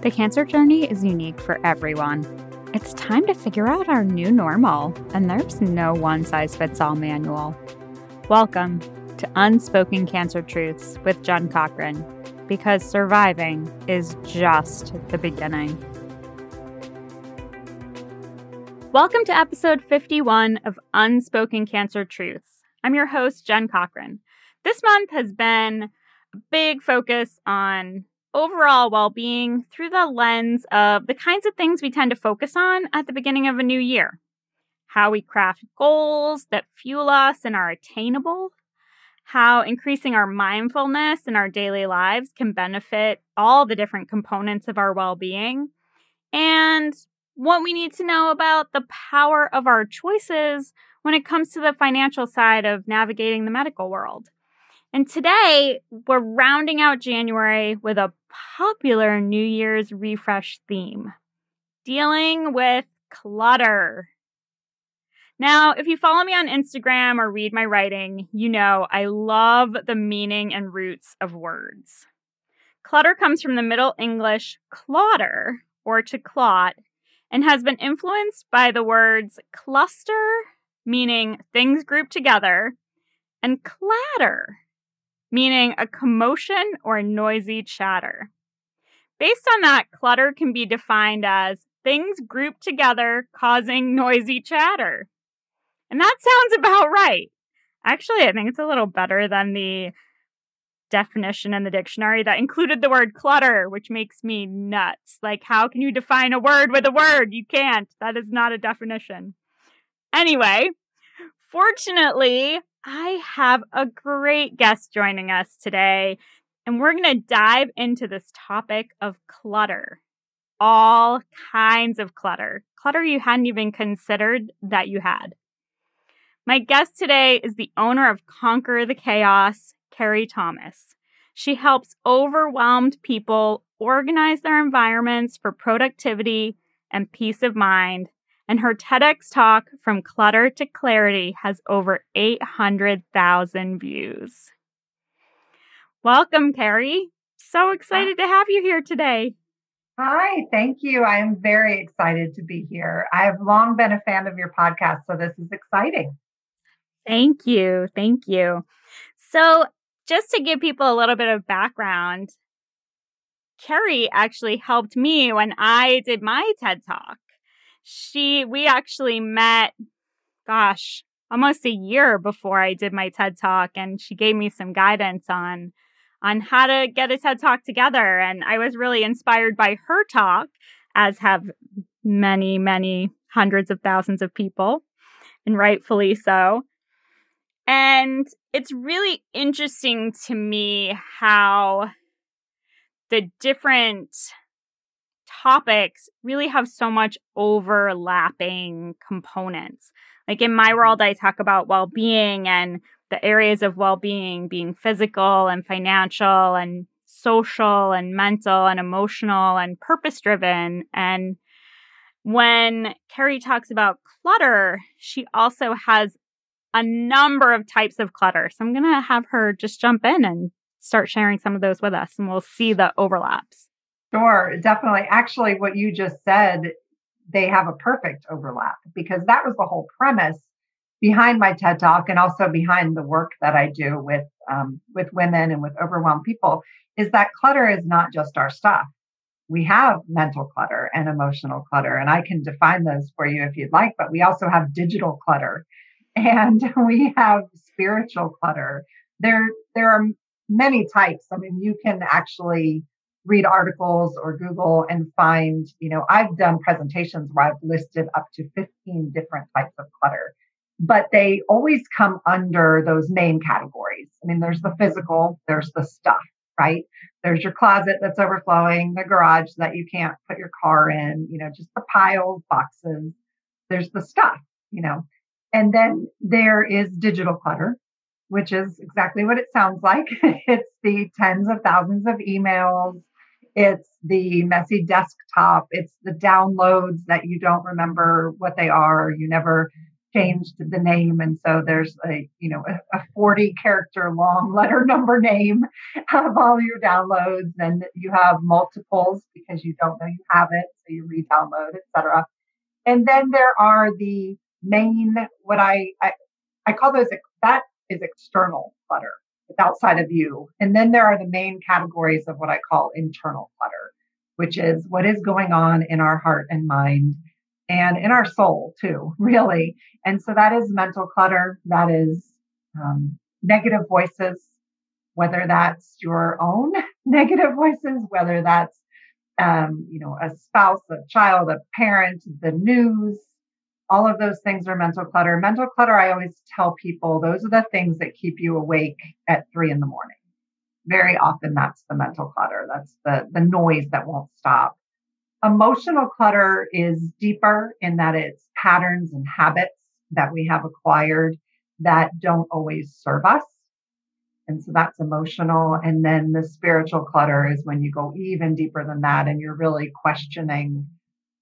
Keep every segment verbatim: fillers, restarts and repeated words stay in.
The cancer journey is unique for everyone. It's time to figure out our new normal, and there's no one-size-fits-all manual. Welcome to Unspoken Cancer Truths with Jen Cochran, because surviving is just the beginning. Welcome to episode fifty-one of Unspoken Cancer Truths. I'm your host, Jen Cochran. This month has been a big focus on overall well-being through the lens of the kinds of things we tend to focus on at the beginning of a new year. How we craft goals that fuel us and are attainable. How increasing our mindfulness in our daily lives can benefit all the different components of our well-being. And what we need to know about the power of our choices when it comes to the financial side of navigating the medical world. And today, we're rounding out January with a popular New Year's refresh theme, dealing with clutter. Now, if you follow me on Instagram or read my writing, you know I love the meaning and roots of words. Clutter comes from the Middle English clotter, or to clot, and has been influenced by the words cluster, meaning things grouped together, and clatter, meaning a commotion or noisy chatter. Based on that, clutter can be defined as things grouped together causing noisy chatter. And that sounds about right. Actually, I think it's a little better than the definition in the dictionary that included the word clutter, which makes me nuts. Like, how can you define a word with a word? You can't. That is not a definition. Anyway, fortunately, I have a great guest joining us today, and we're going to dive into this topic of clutter. All kinds of clutter. Clutter you hadn't even considered that you had. My guest today is the owner of Conquer the Chaos, Carrie Thomas. She helps overwhelmed people organize their environments for productivity and peace of mind. And her TEDx talk, From Clutter to Clarity, has over eight hundred thousand views. Welcome, Carrie. So excited to have you here today. Hi, thank you. I am very excited to be here. I've long been a fan of your podcast, so this is exciting. Thank you. Thank you. So just to give people a little bit of background, Carrie actually helped me when I did my TED talk. She, we actually met, gosh, almost a year before I did my TED Talk, and she gave me some guidance on, on how to get a TED Talk together. And I was really inspired by her talk, as have many, many hundreds of thousands of people, and rightfully so. And it's really interesting to me how the different topics really have so much overlapping components. Like in my world, I talk about well-being and the areas of well-being being physical and financial and social and mental and emotional and purpose-driven. And when Carrie talks about clutter, she also has a number of types of clutter. So I'm going to have her just jump in and start sharing some of those with us, and we'll see the overlaps. Sure, definitely. Actually, what you just said, they have a perfect overlap, because that was the whole premise behind my TED Talk, and also behind the work that I do with um, with women and with overwhelmed people, is that clutter is not just our stuff. We have mental clutter and emotional clutter, and I can define those for you if you'd like, but we also have digital clutter, and we have spiritual clutter. There, there are many types. I mean, you can actually read articles or Google and find, you know, I've done presentations where I've listed up to fifteen different types of clutter, but they always come under those main categories. I mean, there's the physical, there's the stuff, right? There's your closet that's overflowing, the garage that you can't put your car in, you know, just the piles, boxes, there's the stuff, you know, and then there is digital clutter, which is exactly what it sounds like. It's the tens of thousands of emails. It's the messy desktop. It's the downloads that you don't remember what they are. You never changed the name. And so there's a, you know, a forty character long letter number name of all your downloads, and you have multiples because you don't know you have it, so you re-download, et cetera. And then there are the main, what I, I, I call those, that is external clutter. It's outside of you. And then there are the main categories of what I call internal clutter, which is what is going on in our heart and mind and in our soul too, really. And so that is mental clutter. That is um, negative voices, whether that's your own negative voices, whether that's, um, you know, a spouse, a child, a parent, the news. All of those things are mental clutter. Mental clutter, I always tell people, those are the things that keep you awake at three in the morning. Very often that's the mental clutter. That's the, the noise that won't stop. Emotional clutter is deeper in that it's patterns and habits that we have acquired that don't always serve us. And so that's emotional. And then the spiritual clutter is when you go even deeper than that and you're really questioning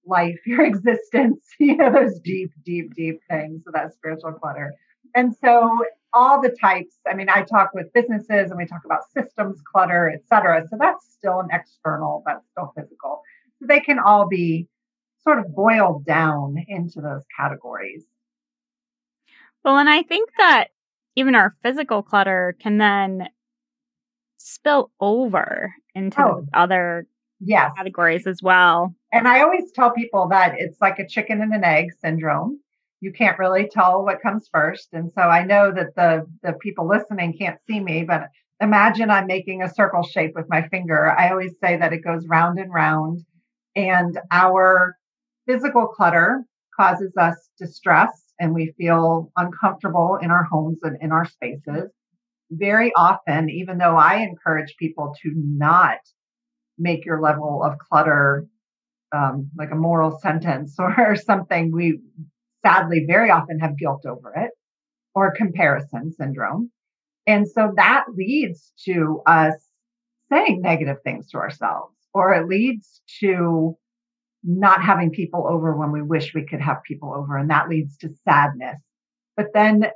life, your existence, you know, those deep, deep, deep things. So that's spiritual clutter. And so all the types, I mean, I talk with businesses and we talk about systems clutter, et cetera. So that's still an external, that's still physical. So they can all be sort of boiled down into those categories. Well, and I think that even our physical clutter can then spill over into oh. other Yes. categories as well. And I always tell people that it's like a chicken and an egg syndrome. You can't really tell what comes first. And so I know that the, the people listening can't see me, but imagine I'm making a circle shape with my finger. I always say that it goes round and round, and our physical clutter causes us distress and we feel uncomfortable in our homes and in our spaces. Very often, even though I encourage people to not make your level of clutter um, like a moral sentence or something, we sadly very often have guilt over it or comparison syndrome. And so that leads to us saying negative things to ourselves, or it leads to not having people over when we wish we could have people over. And that leads to sadness. But then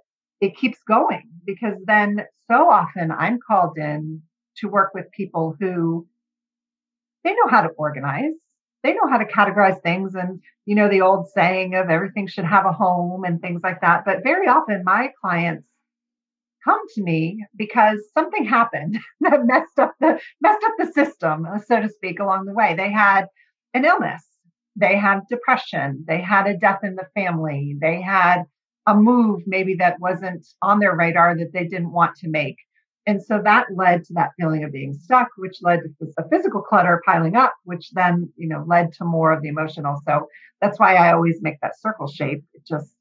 it keeps going, because then so often I'm called in to work with people who, they know how to organize. They know how to categorize things. And, you know, the old saying of everything should have a home and things like that. But very often my clients come to me because something happened that messed up the, messed up the system, so to speak, along the way. They had an illness. They had depression. They had a death in the family. They had a move maybe that wasn't on their radar that they didn't want to make. And so that led to that feeling of being stuck, which led to the physical clutter piling up, which then, you know, led to more of the emotional. So that's why I always make that circle shape. It just,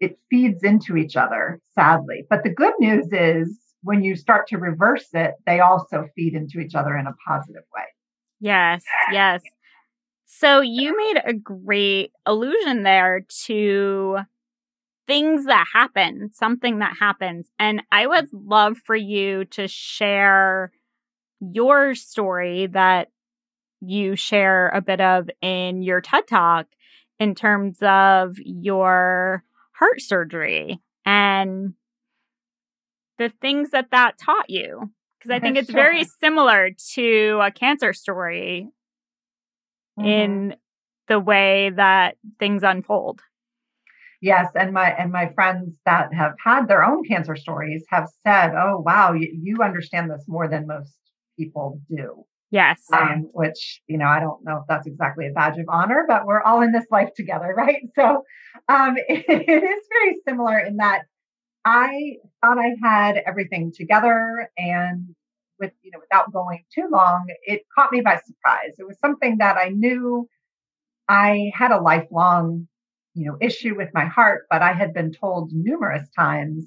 it feeds into each other, sadly. But the good news is when you start to reverse it, they also feed into each other in a positive way. Yes, yes. So you made a great allusion there to things that happen, something that happens. And I would love for you to share your story that you share a bit of in your TED Talk in terms of your heart surgery and the things that that taught you. Because I think it's sure. very similar to a cancer story mm-hmm. in the way that things unfold. Yes. And my, and my friends that have had their own cancer stories have said, oh, wow, you, you understand this more than most people do. Yes. Um, which, you know, I don't know if that's exactly a badge of honor, but we're all in this life together. Right. So um, it, it is very similar in that I thought I had everything together, and with, you know, without going too long, it caught me by surprise. It was something that I knew I had a lifelong you know, issue with my heart, but I had been told numerous times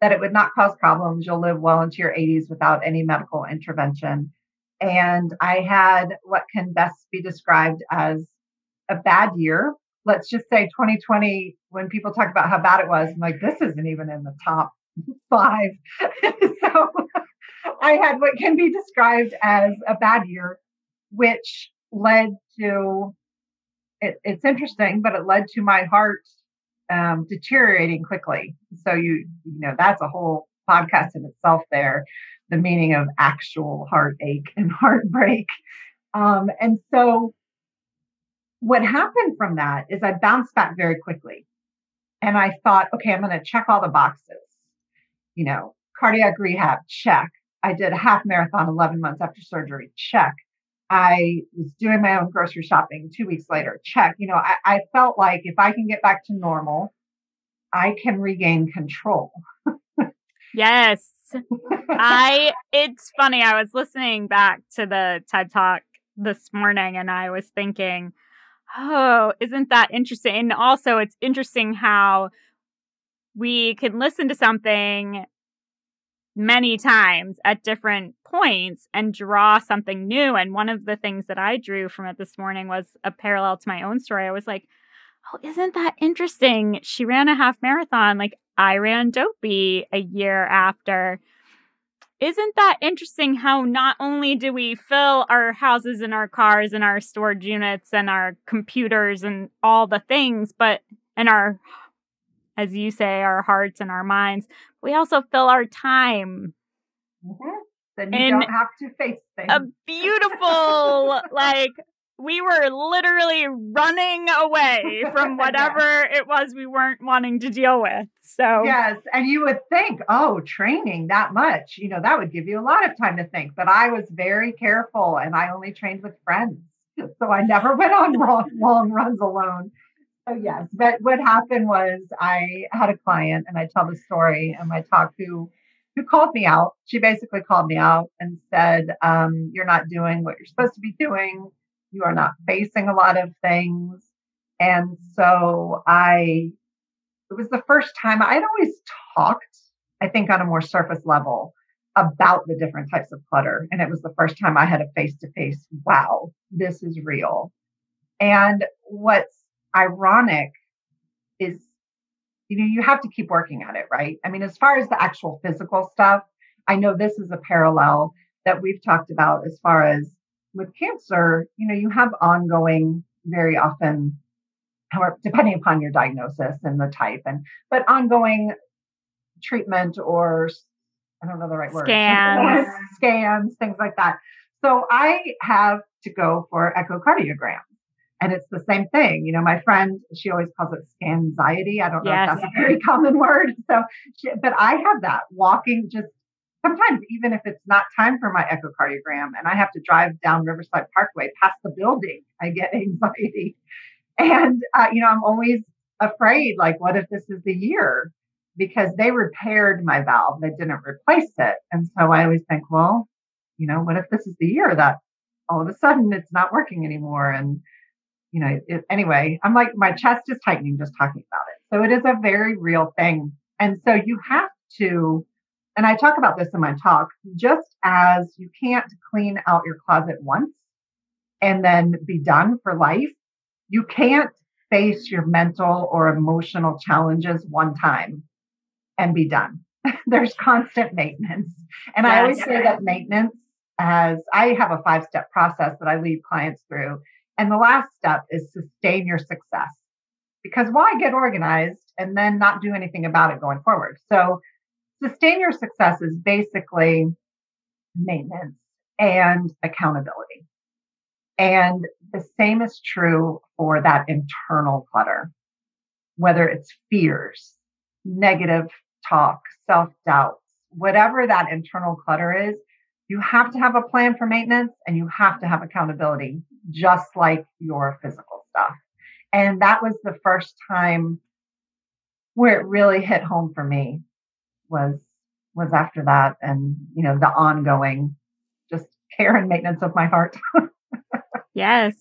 that it would not cause problems. You'll live well into your eighties without any medical intervention. And I had what can best be described as a bad year. Let's just say twenty twenty, when people talk about how bad it was, I'm like, this isn't even in the top five. So I had what can be described as a bad year, which led to It, it's interesting, but it led to my heart um, deteriorating quickly. So you, you know, that's a whole podcast in itself there, the meaning of actual heartache and heartbreak. Um, and so what happened from that is I bounced back very quickly. And I thought, okay, I'm going to check all the boxes, you know, cardiac rehab, check. I did a half marathon eleven months after surgery, check. I was doing my own grocery shopping two weeks later, check. You know, I, I felt like if I can get back to normal, I can regain control. Yes. I, it's funny. I was listening back to the TED Talk this morning and I was thinking, oh, isn't that interesting? And also it's interesting how we can listen to something many times at different points and draw something new. And one of the things that I drew from it this morning was a parallel to my own story. I was like, oh, isn't that interesting? She ran a half marathon. Like I ran Dopey a year after. Isn't that interesting how not only do we fill our houses and our cars and our storage units and our computers and all the things, but and our, as you say, our hearts and our minds, we also fill our time. Mm-hmm. Then you and don't have to face things. A beautiful, like, we were literally running away from whatever yeah. it was we weren't wanting to deal with. So yes. And you would think, oh, training that much, you know, that would give you a lot of time to think. But I was very careful and I only trained with friends. So I never went on long, long runs alone. So yes. But what happened was I had a client and I tell the story in my talk who who called me out. She basically called me out and said, um, you're not doing what you're supposed to be doing. You are not facing a lot of things. And so I, it was the first time I'd always talked, I think on a more surface level about the different types of clutter. And it was the first time I had a face-to-face, wow, this is real. And what's ironic is, you know, you have to keep working at it, right? I mean, as far as the actual physical stuff, I know this is a parallel that we've talked about as far as with cancer, you know, you have ongoing, very often, however, depending upon your diagnosis and the type, and but ongoing treatment or I don't know the right word, scans, scans, things like that. So I have to go for echocardiogram, and it's the same thing. You know, my friend, she always calls it scan anxiety. I don't know yes. if that's a very common word. So, she, but I have that walking just. Sometimes even if it's not time for my echocardiogram and I have to drive down Riverside Parkway past the building, I get anxiety. And, uh, you know, I'm always afraid, like, what if this is the year? Because they repaired my valve. They didn't replace it. And so I always think, well, you know, what if this is the year that all of a sudden it's not working anymore? And, you know, it, anyway, I'm like, my chest is tightening just talking about it. So it is a very real thing. And so you have to. And I talk about this in my talk, just as you can't clean out your closet once and then be done for life, you can't face your mental or emotional challenges one time and be done. There's constant maintenance. And yes. I always say that maintenance as I have a five-step process that I lead clients through. And the last step is sustain your success. Because why get organized and then not do anything about it going forward? So sustain your success is basically maintenance and accountability. And the same is true for that internal clutter, whether it's fears, negative talk, self-doubt, whatever that internal clutter is, you have to have a plan for maintenance and you have to have accountability, just like your physical stuff. And that was the first time where it really hit home for me. was was after that and, you know, the ongoing just care and maintenance of my heart. Yes.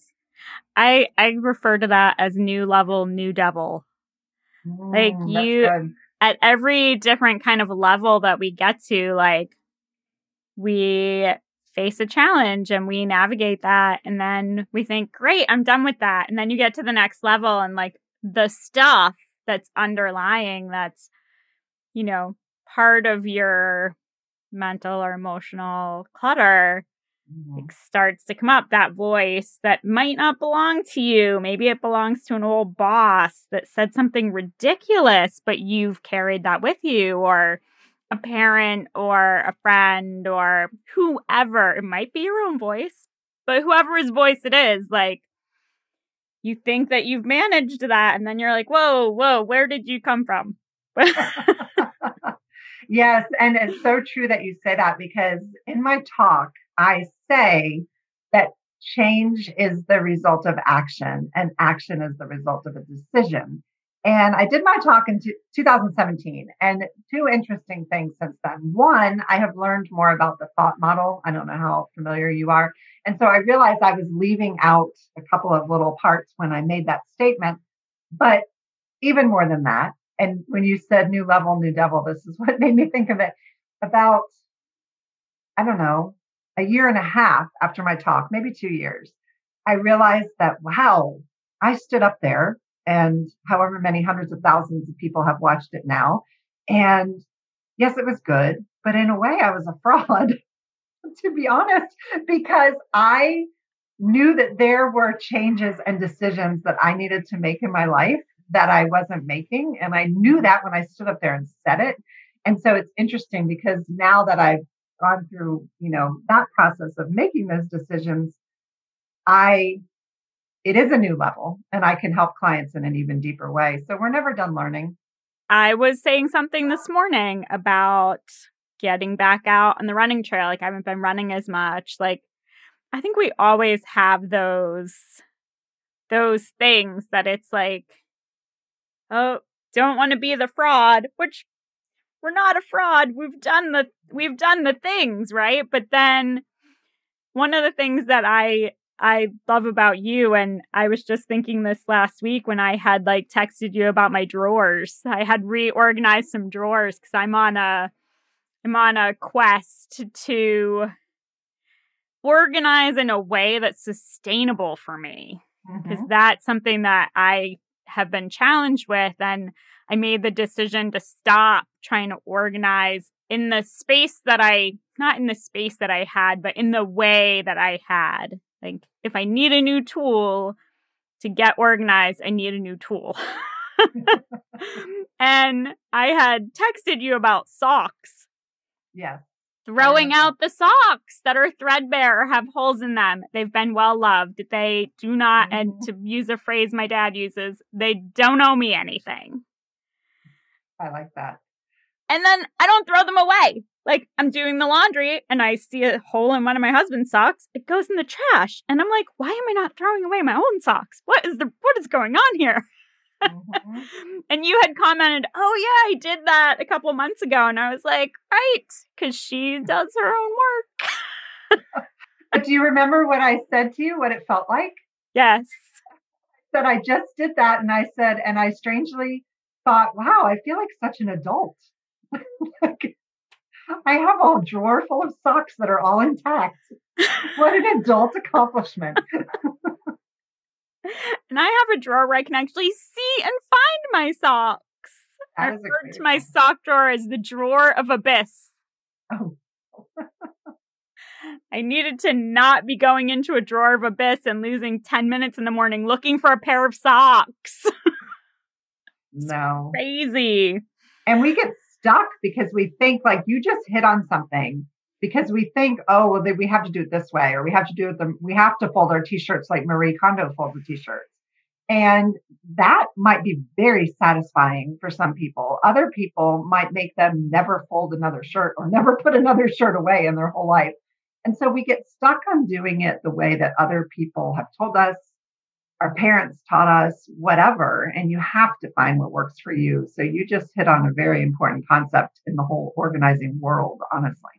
I I refer to that as new level, new devil. Mm, like you, good. At every different kind of level that we get to, like we face a challenge and we navigate that. And then we think, great, I'm done with that. And then you get to the next level and like the stuff that's underlying that's, you know, part of your mental or emotional clutter mm-hmm. it starts to come up, that voice that might not belong to you. Maybe it belongs to an old boss that said something ridiculous, but you've carried that with you, or a parent or a friend or whoever. It might be your own voice, but whoever's voice it is, like, you think that you've managed that, and then you're like, whoa, whoa, where did you come from? Yes. And it's so true that you say that, because in my talk, I say that change is the result of action, and action is the result of a decision. And I did my talk in two thousand seventeen, and two interesting things since then. One, I have learned more about the thought model. I don't know how familiar you are. And so I realized I was leaving out a couple of little parts when I made that statement, but even more than that. And when you said new level, new devil, this is what made me think of it. About, I don't know, a year and a half after my talk, maybe two years, I realized that, wow, I stood up there, and however many hundreds of thousands of people have watched it now. And yes, it was good, but in a way I was a fraud, to be honest, because I knew that there were changes and decisions that I needed to make in my life that I wasn't making. And I knew that when I stood up there and said it. And so it's interesting, because now that I've gone through, you know, that process of making those decisions, I it is a new level, and I can help clients in an even deeper way. So we're never done learning. I was saying something this morning about getting back out on the running trail. Like, I haven't been running as much. Like, I think we always have those, those things that it's like, oh, don't want to be the fraud, which we're not a fraud. We've done the, we've done the things, right? But then one of the things that I I love about you, and I was just thinking this last week when I had like texted you about my drawers. I had reorganized some drawers because I'm on a I'm on a quest to organize in a way that's sustainable for me, because mm-hmm. that's something that I have been challenged with, and I made the decision to stop trying to organize in the space that I not in the space that I had, but in the way that I had. Like, if I need a new tool to get organized, I need a new tool. And I had texted you about socks. Yeah. Throwing out the socks that are threadbare or have holes in them. They've been well loved. They do not, mm-hmm. and to use a phrase my dad uses, they don't owe me anything. I like that. And then I don't throw them away. Like, I'm doing the laundry and I see a hole in one of my husband's socks. It goes in the trash. And I'm like, why am I not throwing away my own socks? What is the, what is going on here? Mm-hmm. And you had commented, oh yeah, I did that a couple months ago. And I was like, right. 'Cause she does her own work. But do you remember what I said to you, what it felt like? Yes. That I just did that. And I said, and I strangely thought, wow, I feel like such an adult. Like, I have a drawer full of socks that are all intact. What an adult accomplishment. And I have a drawer where I can actually see and find my socks. I refer to my sock drawer as the drawer of abyss. Oh. I needed to not be going into a drawer of abyss and losing ten minutes in the morning looking for a pair of socks. No. Crazy. And we get stuck because we think, like you just hit on something, because we think, oh, well, we have to do it this way, or we have to do it, the, we have to fold our t-shirts like Marie Kondo folds the t-shirts. And that might be very satisfying for some people. Other people might make them never fold another shirt or never put another shirt away in their whole life. And so we get stuck on doing it the way that other people have told us, our parents taught us, whatever, and you have to find what works for you. So you just hit on a very important concept in the whole organizing world, honestly.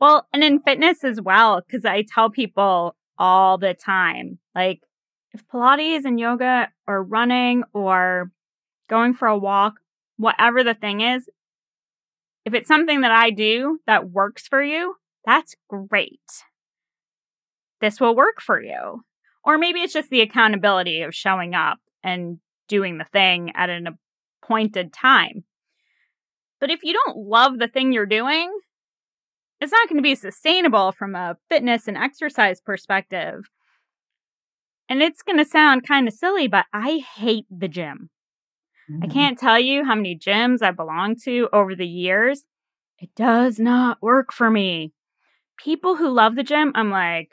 Well, and in fitness as well, because I tell people all the time, like, if Pilates and yoga or running or going for a walk, whatever the thing is, if it's something that I do that works for you, that's great. This will work for you. Or maybe it's just the accountability of showing up and doing the thing at an appointed time. But if you don't love the thing you're doing, it's not going to be sustainable from a fitness and exercise perspective. And it's going to sound kind of silly, but I hate the gym. Mm-hmm. I can't tell you how many gyms I belonged to over the years. It does not work for me. People who love the gym, I'm like,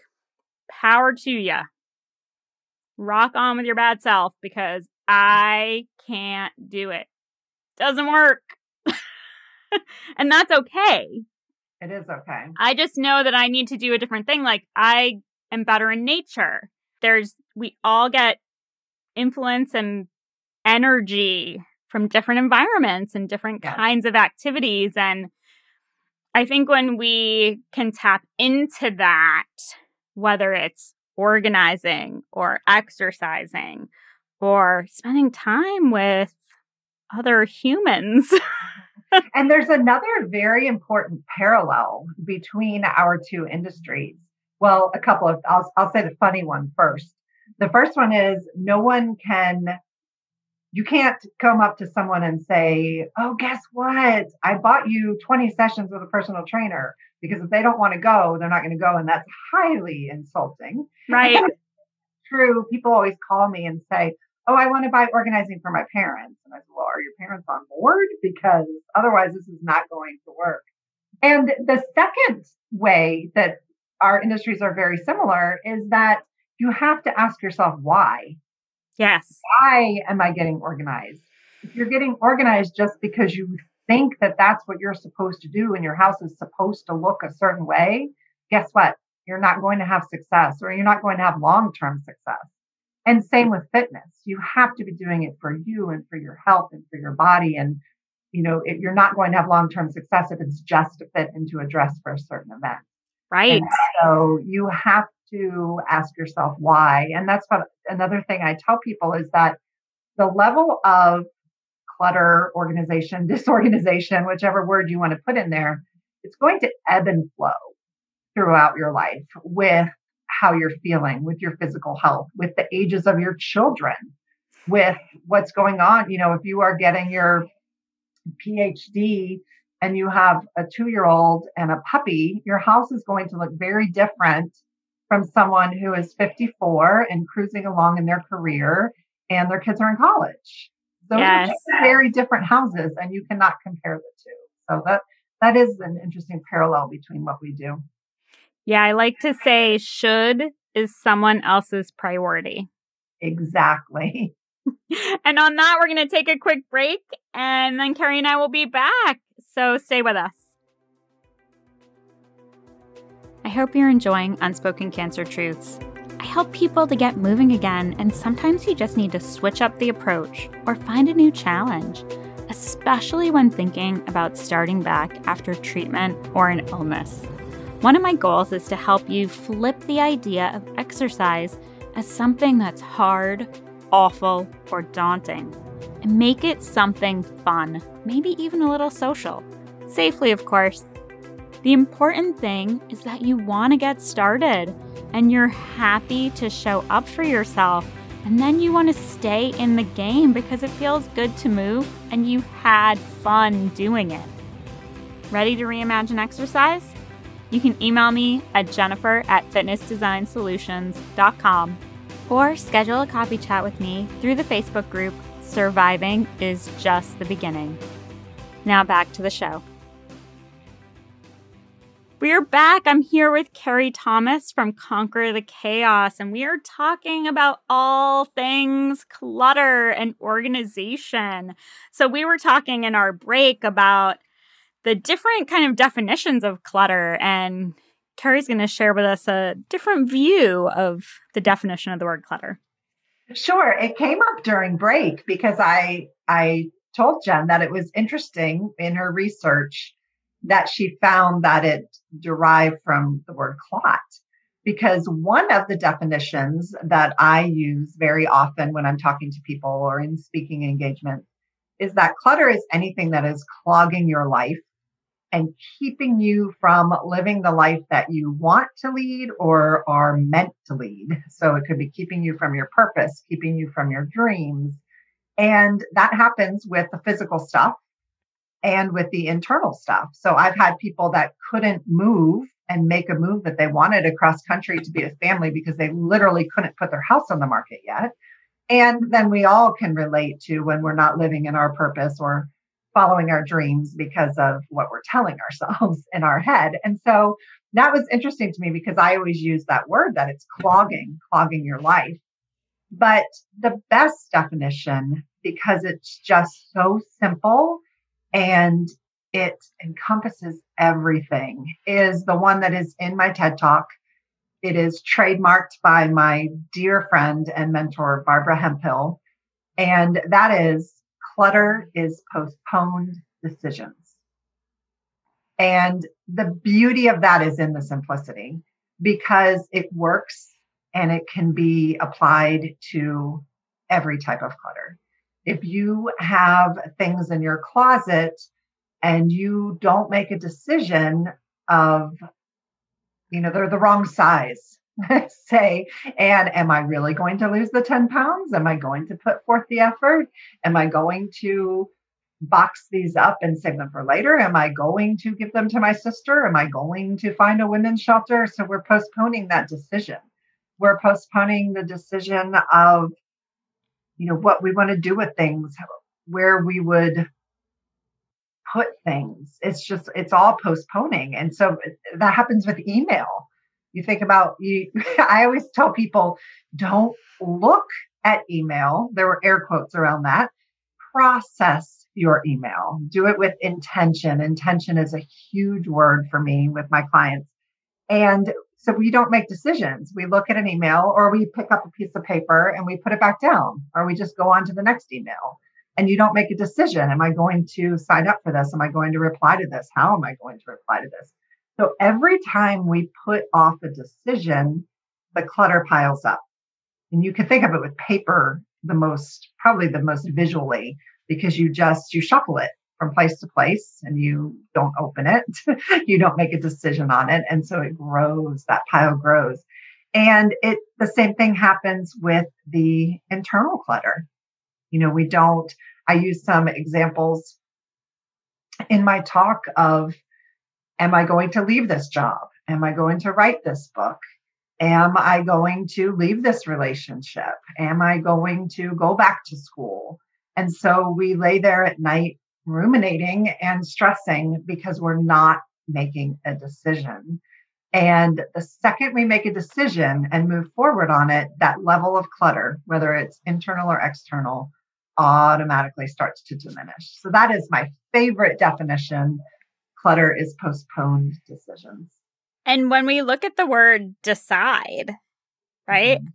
power to ya. Rock on with your bad self, because I can't do it. Doesn't work. And that's okay. It is okay. I just know that I need to do a different thing. Like, I am better in nature. There's, we all get influence and energy from different environments and different yeah. kinds of activities. And I think when we can tap into that, whether it's organizing or exercising or spending time with other humans. And there's another very important parallel between our two industries. Well, a couple of, I'll, I'll say the funny one first. The first one is no one can, you can't come up to someone and say, oh, guess what? I bought you twenty sessions with a personal trainer, because if they don't want to go, they're not going to go. And that's highly insulting. Right. True. People always call me and say, oh, I want to buy organizing for my parents. And I said, well, are your parents on board? Because otherwise this is not going to work. And the second way that our industries are very similar is that you have to ask yourself why. Yes. Why am I getting organized? If you're getting organized just because you think that that's what you're supposed to do and your house is supposed to look a certain way, guess what? You're not going to have success, or you're not going to have long-term success. And same with fitness. You have to be doing it for you and for your health and for your body. And, you know, if you're not going to have long-term success if it's just to fit into a dress for a certain event. Right. And so you have to ask yourself why. And that's what another thing I tell people is that the level of clutter, organization, disorganization, whichever word you want to put in there, it's going to ebb and flow throughout your life with how you're feeling, with your physical health, with the ages of your children, with what's going on. You know, if you are getting your P H D and you have a two-year-old and a puppy, your house is going to look very different from someone who is fifty-four and cruising along in their career and their kids are in college. Those yes. are very different houses, and you cannot compare the two. So that that is an interesting parallel between what we do. Yeah, I like to say should is someone else's priority. Exactly. And on that, we're going to take a quick break, and then Carrie and I will be back. So stay with us. I hope you're enjoying Unspoken Cancer Truths. I help people to get moving again, and sometimes you just need to switch up the approach or find a new challenge, especially when thinking about starting back after treatment or an illness. One of my goals is to help you flip the idea of exercise as something that's hard, awful, or daunting, and make it something fun, maybe even a little social. Safely, of course. The important thing is that you want to get started and you're happy to show up for yourself, and then you want to stay in the game because it feels good to move and you had fun doing it. Ready to reimagine exercise? You can email me at jennifer at fitness design solutions dot com or schedule a coffee chat with me through the Facebook group Surviving is Just the Beginning. Now back to the show. We are back. I'm here with Carrie Thomas from Conquer the Chaos, and we are talking about all things clutter and organization. So we were talking in our break about the different kind of definitions of clutter, and Carrie's going to share with us a different view of the definition of the word clutter. Sure. It came up during break because I I told Jen that it was interesting in her research that she found that it derived from the word clot, because one of the definitions that I use very often when I'm talking to people or in speaking engagements is that clutter is anything that is clogging your life and keeping you from living the life that you want to lead or are meant to lead. So it could be keeping you from your purpose, keeping you from your dreams. And that happens with the physical stuff. and with the internal stuff. So I've had people that couldn't move and make a move that they wanted across country to be a family because they literally couldn't put their house on the market yet. And then we all can relate to when we're not living in our purpose or following our dreams because of what we're telling ourselves in our head. And so that was interesting to me because I always use that word that it's clogging, clogging your life. But the best definition, because it's just so simple and it encompasses everything, is the one that is in my TED Talk. It is trademarked by my dear friend and mentor, Barbara Hemphill. And that is, clutter is postponed decisions. And the beauty of that is in the simplicity, because it works and it can be applied to every type of clutter. If you have things in your closet and you don't make a decision of, you know, they're the wrong size, say, and am I really going to lose the ten pounds? Am I going to put forth the effort? Am I going to box these up and save them for later? Am I going to give them to my sister? Am I going to find a women's shelter? So we're postponing that decision. We're postponing the decision of, you know, what we want to do with things, where we would put things. It's just, it's all postponing. And so that happens with email. You think about, you, I always tell people, don't look at email. There were air quotes around that. Process your email. Do it with intention. Intention is a huge word for me with my clients. And so we don't make decisions. We look at an email, or we pick up a piece of paper and we put it back down, or we just go on to the next email, and you don't make a decision. Am I going to sign up for this? Am I going to reply to this? How am I going to reply to this? So every time we put off a decision, the clutter piles up. And you can think of it with paper, the most, probably the most visually, because you just, you shuffle it from place to place and you don't open it. You don't make a decision on it. And so it grows, that pile grows. And it, the same thing happens with the internal clutter. You know, we don't, I use some examples in my talk of, am I going to leave this job? Am I going to write this book? Am I going to leave this relationship? Am I going to go back to school? And so we lay there at night ruminating and stressing because we're not making a decision. And the second we make a decision and move forward on it, that level of clutter, whether it's internal or external, automatically starts to diminish. So that is my favorite definition. Clutter is postponed decisions. And when we look at the word decide, right? Mm-hmm.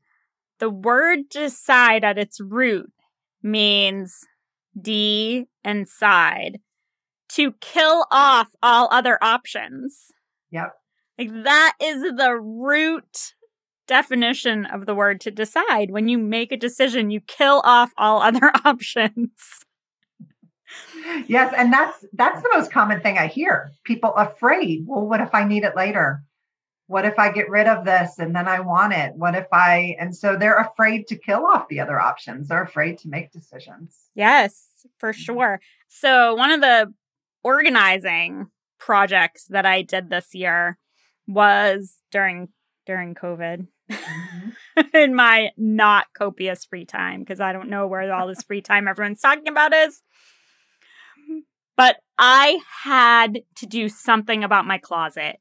The word decide at its root means D and side, to kill off all other options. Yep. Like that is the root definition of the word to decide. When you make a decision, you kill off all other options. Yes. And that's, that's the most common thing I hear. People afraid. Well, what if I need it later? What if I get rid of this and then I want it? What if I, and so they're afraid to kill off the other options. They're afraid to make decisions. Yes, for sure. So one of the organizing projects that I did this year was during, during COVID. Mm-hmm. In my not copious free time, because I don't know where all this free time everyone's talking about is. But I had to do something about my closet.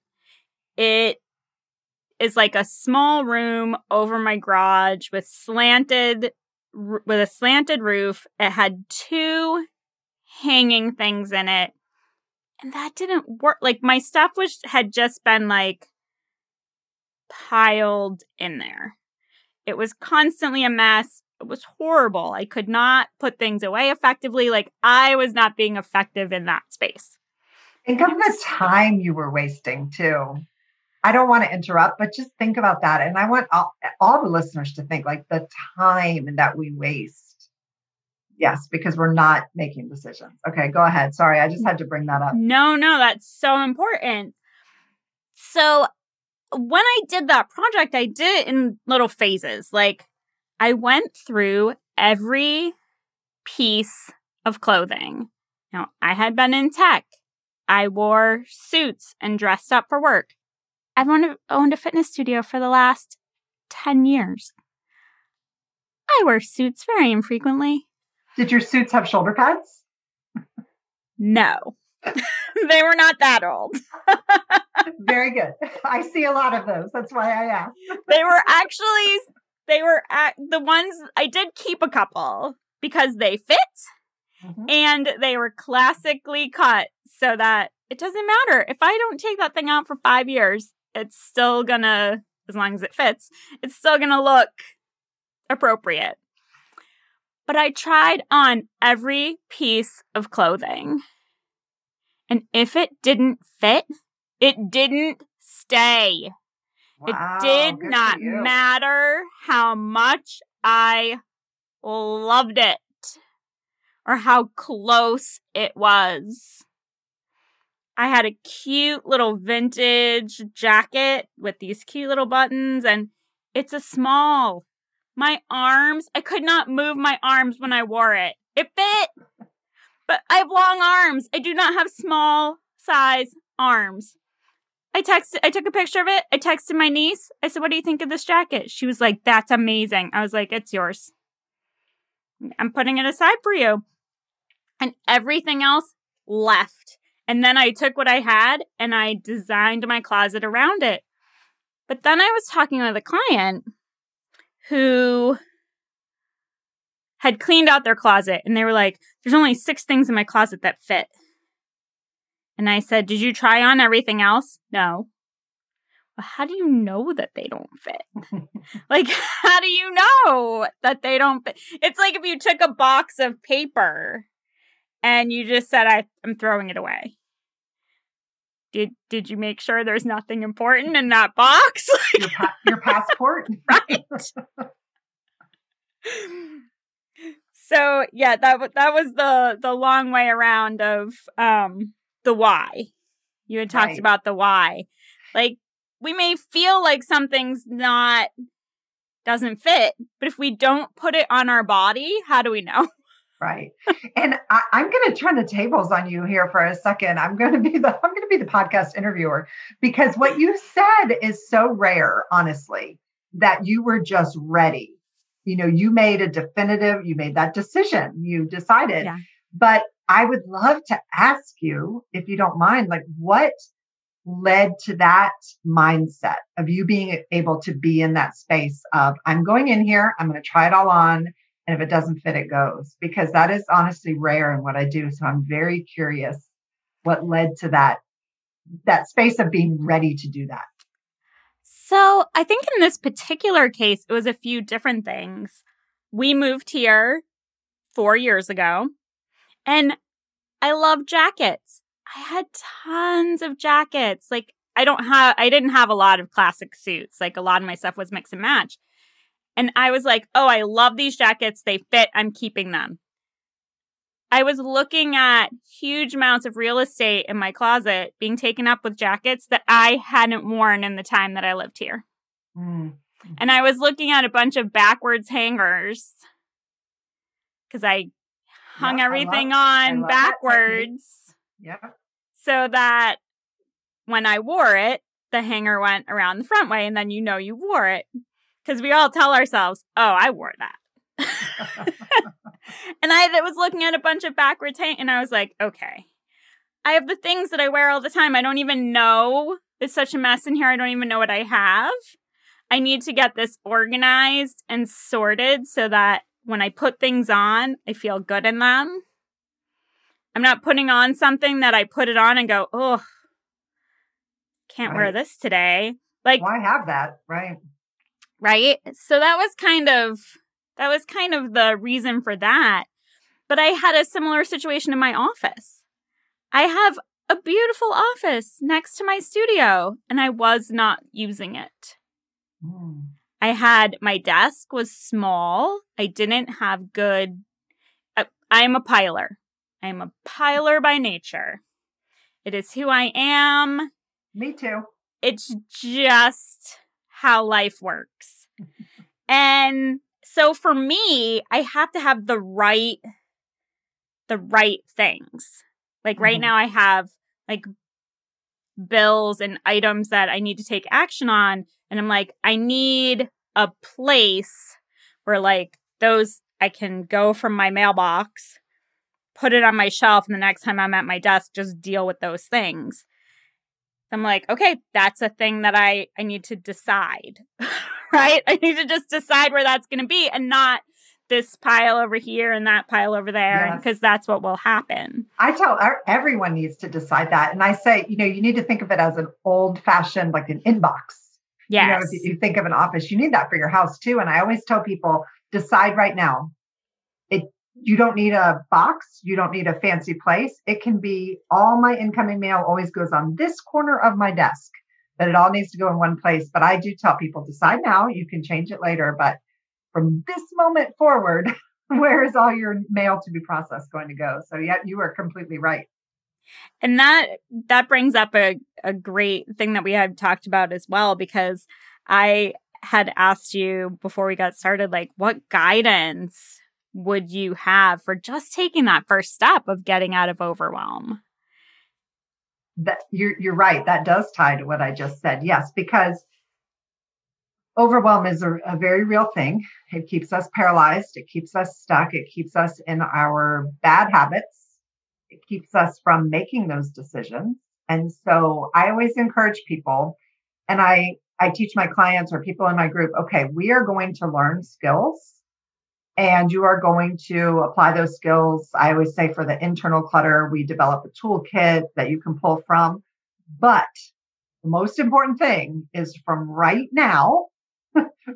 It is like a small room over my garage with slanted, with a slanted roof. It had two hanging things in it. And that didn't work. Like my stuff was, had just been like piled in there. It was constantly a mess. It was horrible. I could not put things away effectively. Like I was not being effective in that space. Think of the time you were wasting too. I don't want to interrupt, but just think about that. And I want all, all the listeners to think like the time that we waste. Yes, because we're not making decisions. Okay, go ahead. Sorry, I just had to bring that up. No, no, that's so important. So when I did that project, I did it in little phases. Like I went through every piece of clothing Now, I had been in tech. I wore suits and dressed up for work. I've owned a fitness studio for the last ten years. I wear suits very infrequently. Did your suits have shoulder pads? No. They were not that old. Very good. I see a lot of those. That's why I asked. They were actually, they were at the ones, I did keep a couple because they fit mm-hmm. and they were classically cut so that it doesn't matter. If I don't take that thing out for five years, it's still gonna, as long as it fits, it's still gonna look appropriate. But I tried on every piece of clothing. And if it didn't fit, it didn't stay. Wow, it did not matter how much I loved it or how close it was. I had a cute little vintage jacket with these cute little buttons, and it's a small. My arms, I could not move my arms when I wore it. It fit. But I have long arms. I do not have small size arms. I texted, I took a picture of it. I texted my niece. I said, what do you think of this jacket? She was like, that's amazing. I was like, it's yours. I'm putting it aside for you. And everything else left. And then I took what I had and I designed my closet around it. But then I was talking with a client who had cleaned out their closet, and they were like, there's only six things in my closet that fit. And I said, did you try on everything else? No. Well, how do you know that they don't fit? Like, how do you know that they don't fit? It's like if you took a box of paper and you just said, I, I'm throwing it away. Did did you make sure there's nothing important in that box? Your, pa- your passport? Right. So yeah, that w- that was the the long way around of um, the why. You had talked right. about the why. Like, we may feel like something's not doesn't fit, but if we don't put it on our body, how do we know? Right. And I, I'm going to turn the tables on you here for a second. I'm going to be the I'm going to be the podcast interviewer, because what you said is so rare, honestly, that you were just ready. You know, you made a definitive, you made that decision, you decided, yeah. But I would love to ask you, if you don't mind, like, what led to that mindset of you being able to be in that space of, I'm going in here, I'm going to try it all on. And if it doesn't fit, it goes, because that is honestly rare in what I do. So I'm very curious what led to that, that space of being ready to do that. So I think in this particular case, it was a few different things. We moved here four years ago, and I love jackets. I had tons of jackets. Like, I don't have, I didn't have a lot of classic suits. Like, a lot of my stuff was mix and match. And I was like, oh, I love these jackets. They fit. I'm keeping them. I was looking at huge amounts of real estate in my closet being taken up with jackets that I hadn't worn in the time that I lived here. Mm. And I was looking at a bunch of backwards hangers because I hung yeah, everything I love, on backwards. Yeah. So that when I wore it, the hanger went around the front way, and then you know you wore it, because we all tell ourselves, oh, I wore that. And I was looking at a bunch of backwards hang, and I was like, okay, I have the things that I wear all the time. I don't even know. It's such a mess in here. I don't even know what I have. I need to get this organized and sorted so that when I put things on, I feel good in them. I'm not putting on something that I put it on and go, oh, can't right. wear this today. Like, well, I have that. Right. Right. So that was kind of... That was kind of the reason for that. But I had a similar situation in my office. I have a beautiful office next to my studio, and I was not using it. Mm. I had, my desk was small. I didn't have good, uh, I am a piler. I am a piler by nature. It is who I am. Me too. It's just how life works. And so for me, I have to have the right the right things. Like right mm-hmm. now I have like bills and items that I need to take action on. And I'm like, I need a place where like those, I can go from my mailbox, put it on my shelf. And the next time I'm at my desk, just deal with those things. I'm like, okay, that's a thing that I, I need to decide, right? I need to just decide where that's going to be and not this pile over here and that pile over there, because yes. that's what will happen. I tell our, everyone needs to decide that. And I say, you know, you need to think of it as an old fashioned, like an inbox. Yes. You know, if you think of an office, you need that for your house too. And I always tell people, decide right now. It, you don't need a box. You don't need a fancy place. It can be all my incoming mail always goes on this corner of my desk, but it all needs to go in one place. But I do tell people, decide now. You can change it later, but from this moment forward, where is all your mail to be processed going to go? So yeah, you are completely right. And that that brings up a, a great thing that we had talked about as well, because I had asked you before we got started, like, what guidance would you have for just taking that first step of getting out of overwhelm? That, you're, you're right. That does tie to what I just said. Yes, because overwhelm is a, a very real thing. It keeps us paralyzed. It keeps us stuck. It keeps us in our bad habits. It keeps us from making those decisions. And so I always encourage people, and I, I teach my clients or people in my group, okay, we are going to learn skills and you are going to apply those skills. I always say for the internal clutter, we develop a toolkit that you can pull from. But the most important thing is from right now,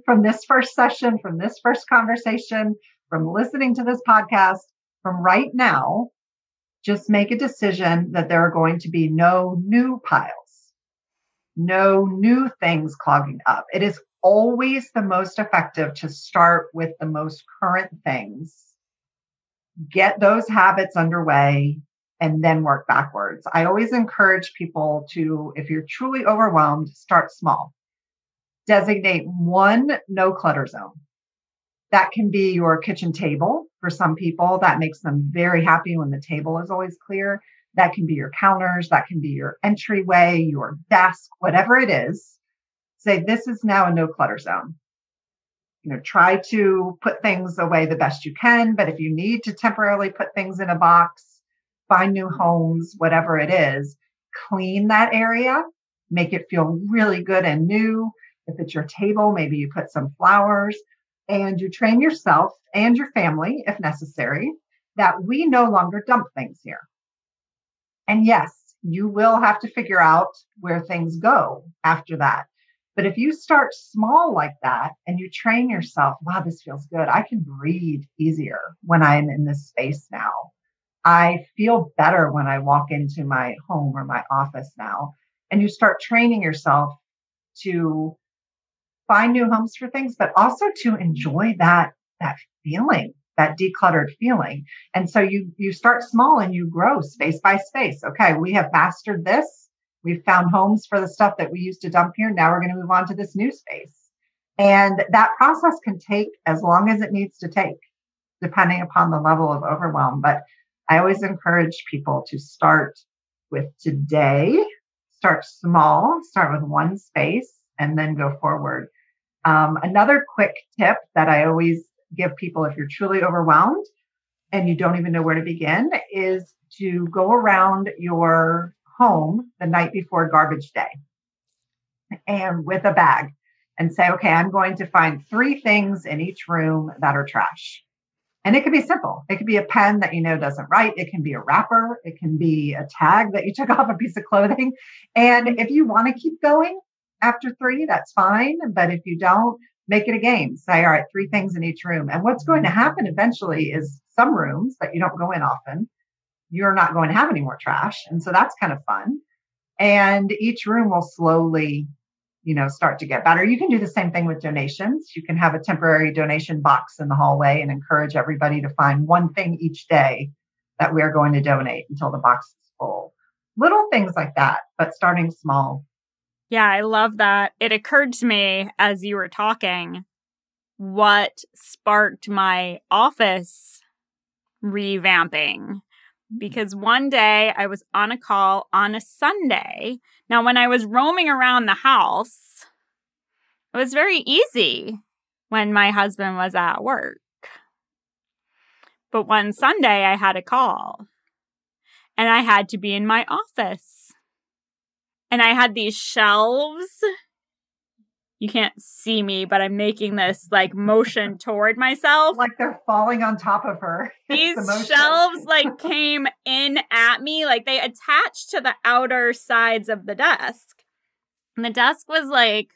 from this first session, from this first conversation, from listening to this podcast, from right now, just make a decision that there are going to be no new piles, no new things clogging up. It is always the most effective to start with the most current things, get those habits underway, and then work backwards. I always encourage people to, if you're truly overwhelmed, start small. Designate one no clutter zone. That can be your kitchen table. For some people, that makes them very happy when the table is always clear. That can be your counters. That can be your entryway, your desk, whatever it is. Say, this is now a no clutter zone. You know, try to put things away the best you can. But if you need to temporarily put things in a box, find new homes, whatever it is, clean that area, make it feel really good and new. If it's your table, maybe you put some flowers. And you train yourself and your family, if necessary, that we no longer dump things here. And yes, you will have to figure out where things go after that. But if you start small like that and you train yourself, wow, this feels good. I can breathe easier when I'm in this space now. I feel better when I walk into my home or my office now. And you start training yourself to find new homes for things, but also to enjoy that, that feeling, that decluttered feeling. And so you, you start small and you grow space by space. Okay. We have mastered this. We've found homes for the stuff that we used to dump here. Now we're going to move on to this new space. And that process can take as long as it needs to take, depending upon the level of overwhelm. But I always encourage people to start with today, start small, start with one space, and then go forward. Um, another quick tip that I always give people if you're truly overwhelmed and you don't even know where to begin is to go around your home the night before garbage day and with a bag and say, okay, I'm going to find three things in each room that are trash. And it could be simple. It could be a pen that you know doesn't write. It can be a wrapper. It can be a tag that you took off a piece of clothing. And if you want to keep going, after three, that's fine. But if you don't, make it a game. Say, all right, three things in each room. And what's going to happen eventually is some rooms that you don't go in often, you're not going to have any more trash. And so that's kind of fun. And each room will slowly, you know, start to get better. You can do the same thing with donations. You can have a temporary donation box in the hallway and encourage everybody to find one thing each day that we are going to donate until the box is full. Little things like that, but starting small. Yeah, I love that. It occurred to me as you were talking, what sparked my office revamping because one day I was on a call on a Sunday. Now, when I was roaming around the house, it was very easy when my husband was at work. But one Sunday I had a call and I had to be in my office. And I had these shelves. You can't see me, but I'm making this like motion toward myself. Like they're falling on top of her. These the shelves like came in at me, like they attached to the outer sides of the desk. And the desk was like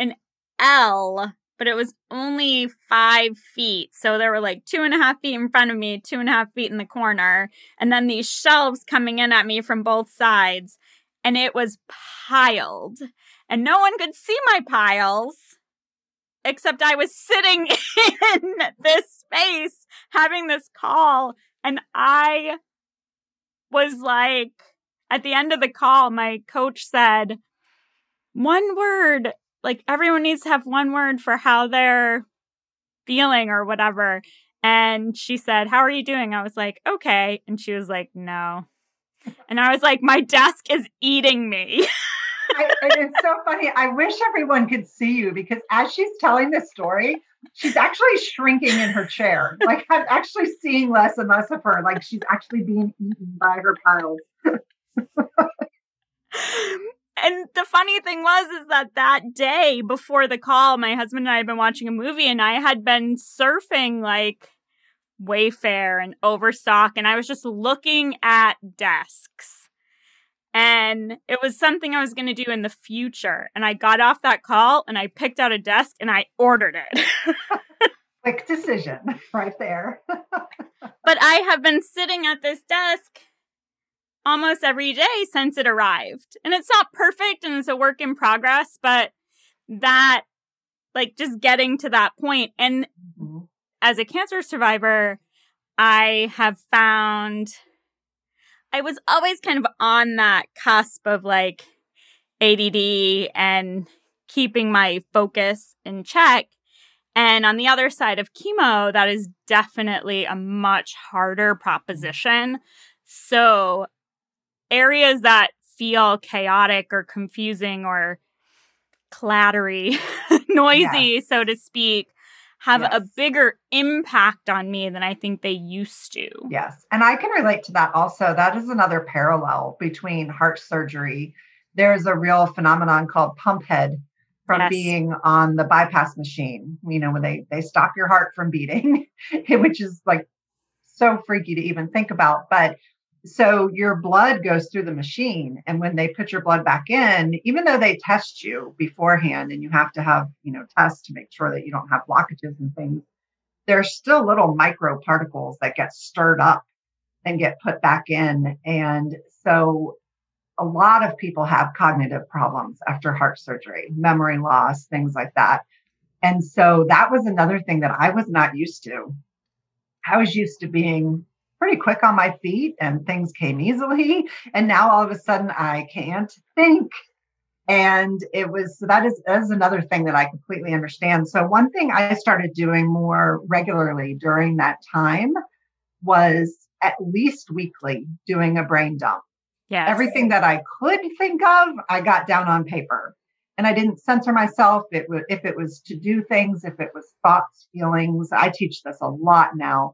an L, but it was only five feet. So there were like two and a half feet in front of me, two and a half feet in the corner. And then these shelves coming in at me from both sides. And it was piled. And no one could see my piles, except I was sitting in this space having this call. And I was like, at the end of the call, my coach said, one word, like everyone needs to have one word for how they're feeling or whatever. And she said, how are you doing? I was like, okay. And she was like, no. And I was like, my desk is eating me. I, it's so funny. I wish everyone could see you because as she's telling this story, she's actually shrinking in her chair. Like I'm actually seeing less and less of her. Like she's actually being eaten by her piles. And the funny thing was, is that that day before the call, my husband and I had been watching a movie and I had been surfing like Wayfair and Overstock. And I was just looking at desks. And it was something I was going to do in the future. And I got off that call and I picked out a desk and I ordered it. Quick decision right there. But I have been sitting at this desk almost every day since it arrived. And it's not perfect and it's a work in progress, but that, like, just getting to that point. And mm-hmm. as a cancer survivor, I have found I was always kind of on that cusp of like A D D and keeping my focus in check. And on the other side of chemo, that is definitely a much harder proposition. So areas that feel chaotic or confusing or clattery, noisy, yeah. so to speak, have yes. a bigger impact on me than I think they used to. Yes. And I can relate to that also. That is another parallel between heart surgery. There's a real phenomenon called pump head from yes. being on the bypass machine, you know, when they, they stop your heart from beating, which is like so freaky to even think about. But so your blood goes through the machine. And when they put your blood back in, even though they test you beforehand and you have to have, you know, tests to make sure that you don't have blockages and things, there's still little microparticles that get stirred up and get put back in. And so a lot of people have cognitive problems after heart surgery, memory loss, things like that. And so that was another thing that I was not used to. I was used to being pretty quick on my feet and things came easily. And now all of a sudden I can't think. And it was, so that is, that is another thing that I completely understand. So one thing I started doing more regularly during that time was at least weekly doing a brain dump. Yes. Everything that I could think of, I got down on paper and I didn't censor myself. It w- if it was to do things, if it was thoughts, feelings, I teach this a lot now.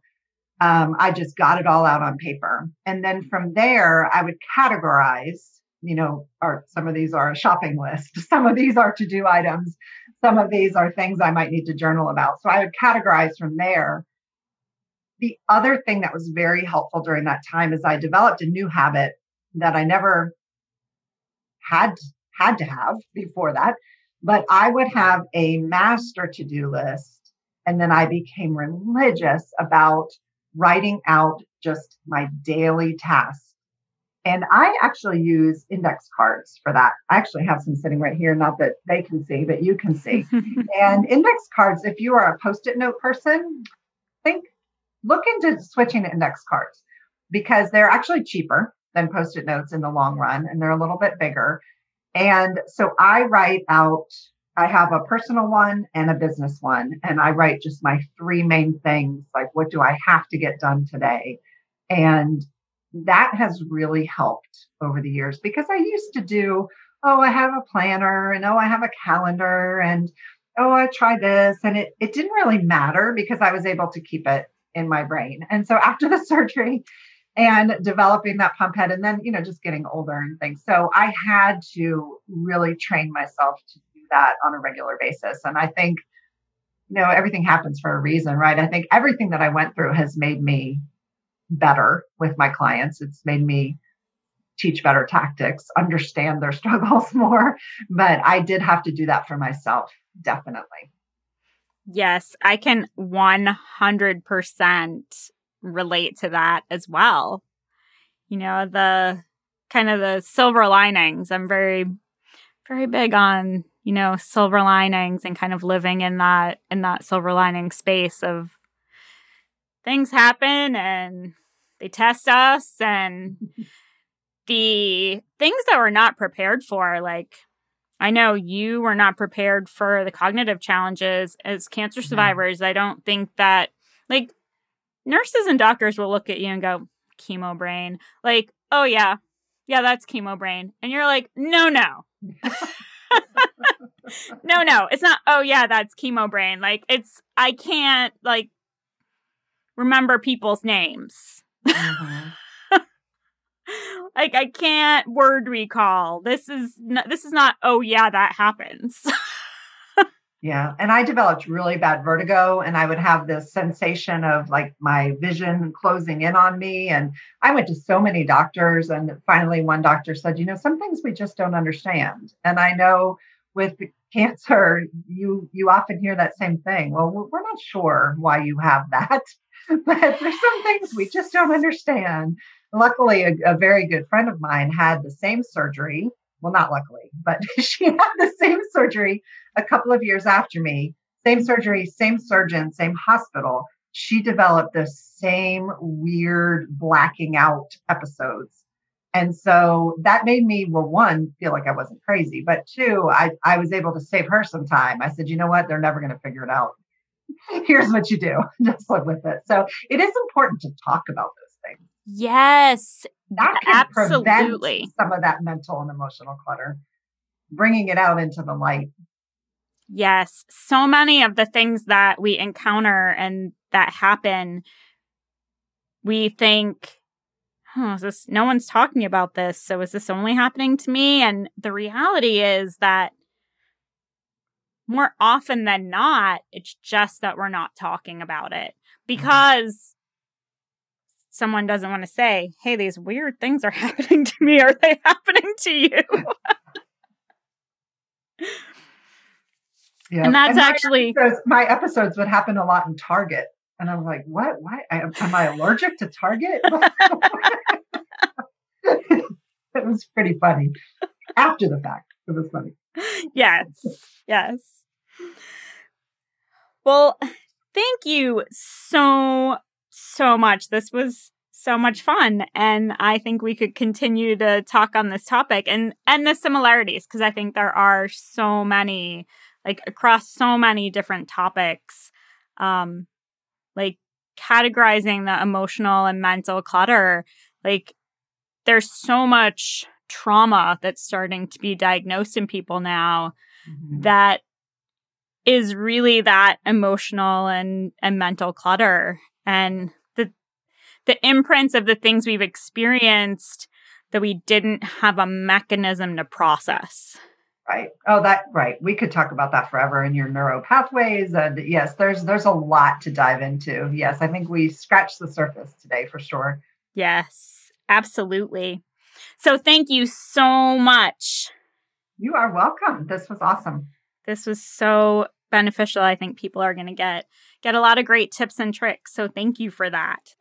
Um, I just got it all out on paper. And then from there, I would categorize, you know, or some of these are a shopping list. Some of these are to-do items. Some of these are things I might need to journal about. So I would categorize from there. The other thing that was very helpful during that time is I developed a new habit that I never had, had to have before that, but I would have a master to-do list. And then I became religious about writing out just my daily tasks. And I actually use index cards for that. I actually have some sitting right here, not that they can see, but you can see. And index cards, if you are a Post-it note person, think, look into switching to index cards because they're actually cheaper than Post-it notes in the long run, and they're a little bit bigger. And so I write out, I have a personal one and a business one, and I write just my three main things, like what do I have to get done today? And that has really helped over the years, because I used to do, oh, I have a planner, and oh, I have a calendar, and oh, I tried this. And it, it didn't really matter because I was able to keep it in my brain. And so after the surgery and developing that pump head, and then, you know, just getting older and things. So I had to really train myself to do that on a regular basis. And I think, you know, everything happens for a reason, right? I think everything that I went through has made me better with my clients. It's made me teach better tactics, understand their struggles more. But I did have to do that for myself, definitely. Yes, I can one hundred percent relate to that as well. You know, the kind of the silver linings. I'm very, very big on, you know, silver linings and kind of living in that, in that silver lining space of things happen and they test us, and the things that we're not prepared for. Like, I know you were not prepared for the cognitive challenges as cancer survivors. I don't think that, like, nurses and doctors will look at you and go, chemo brain. Like, oh yeah, yeah, that's chemo brain. And you're like, no, no. no, no, it's not. Oh yeah, that's chemo brain. Like, it's, I can't, like, remember people's names. Mm-hmm. Like, I can't word recall. This is not, this is not, oh yeah, that happens. Yeah. And I developed really bad vertigo, and I would have this sensation of like my vision closing in on me. And I went to so many doctors, and finally one doctor said, you know, some things we just don't understand. And I know with cancer, you, you often hear that same thing. Well, we're not sure why you have that, but there's some things we just don't understand. Luckily, a, a very good friend of mine had the same surgery. Well, not luckily, but she had the same surgery a couple of years after me, same surgery, same surgeon, same hospital. She developed the same weird blacking out episodes. And so that made me, well, one, feel like I wasn't crazy, but two, I, I was able to save her some time. I said, you know what? They're never going to figure it out. Here's what you do. Just live with it. So it is important to talk about those things. Yes. That can absolutely prevent some of that mental and emotional clutter, bringing it out into the light. Yes. So many of the things that we encounter and that happen, we think, oh, is this, no one's talking about this. So is this only happening to me? And the reality is that more often than not, it's just that we're not talking about it because mm-hmm. someone doesn't want to say, hey, these weird things are happening to me. Are they happening to you? Yeah. And that's and my actually... Episodes, my episodes would happen a lot in Target. And I'm like, what? Why? Am, am I allergic to Target? It was pretty funny. After the fact, it was funny. Yes. Yes. Well, thank you so so much. This was so much fun. And I think we could continue to talk on this topic and, and the similarities, because I think there are so many, like across so many different topics, um, like categorizing the emotional and mental clutter. Like there's so much trauma that's starting to be diagnosed in people now mm-hmm. that is really that emotional and, and mental clutter. And the the imprints of the things we've experienced that we didn't have a mechanism to process. Right. Oh, that right. We could talk about that forever in your neuro pathways. And yes, there's there's a lot to dive into. Yes, I think we scratched the surface today for sure. Yes, absolutely. So thank you so much. You are welcome. This was awesome. This was so beneficial. I think people are going to get get a lot of great tips and tricks. So thank you for that.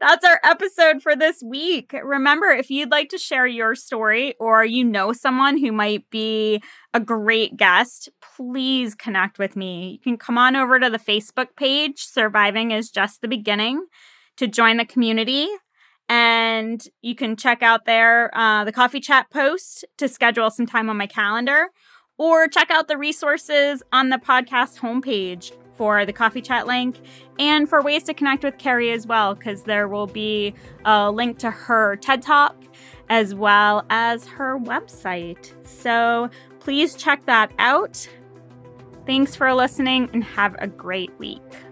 That's our episode for this week. Remember, if you'd like to share your story or you know someone who might be a great guest, please connect with me. You can come on over to the Facebook page, Surviving is Just the Beginning, to join the community. And you can check out there uh, the coffee chat post to schedule some time on my calendar. Or check out the resources on the podcast homepage for the coffee chat link and for ways to connect with Carrie as well, because there will be a link to her TED Talk as well as her website. So please check that out. Thanks for listening and have a great week.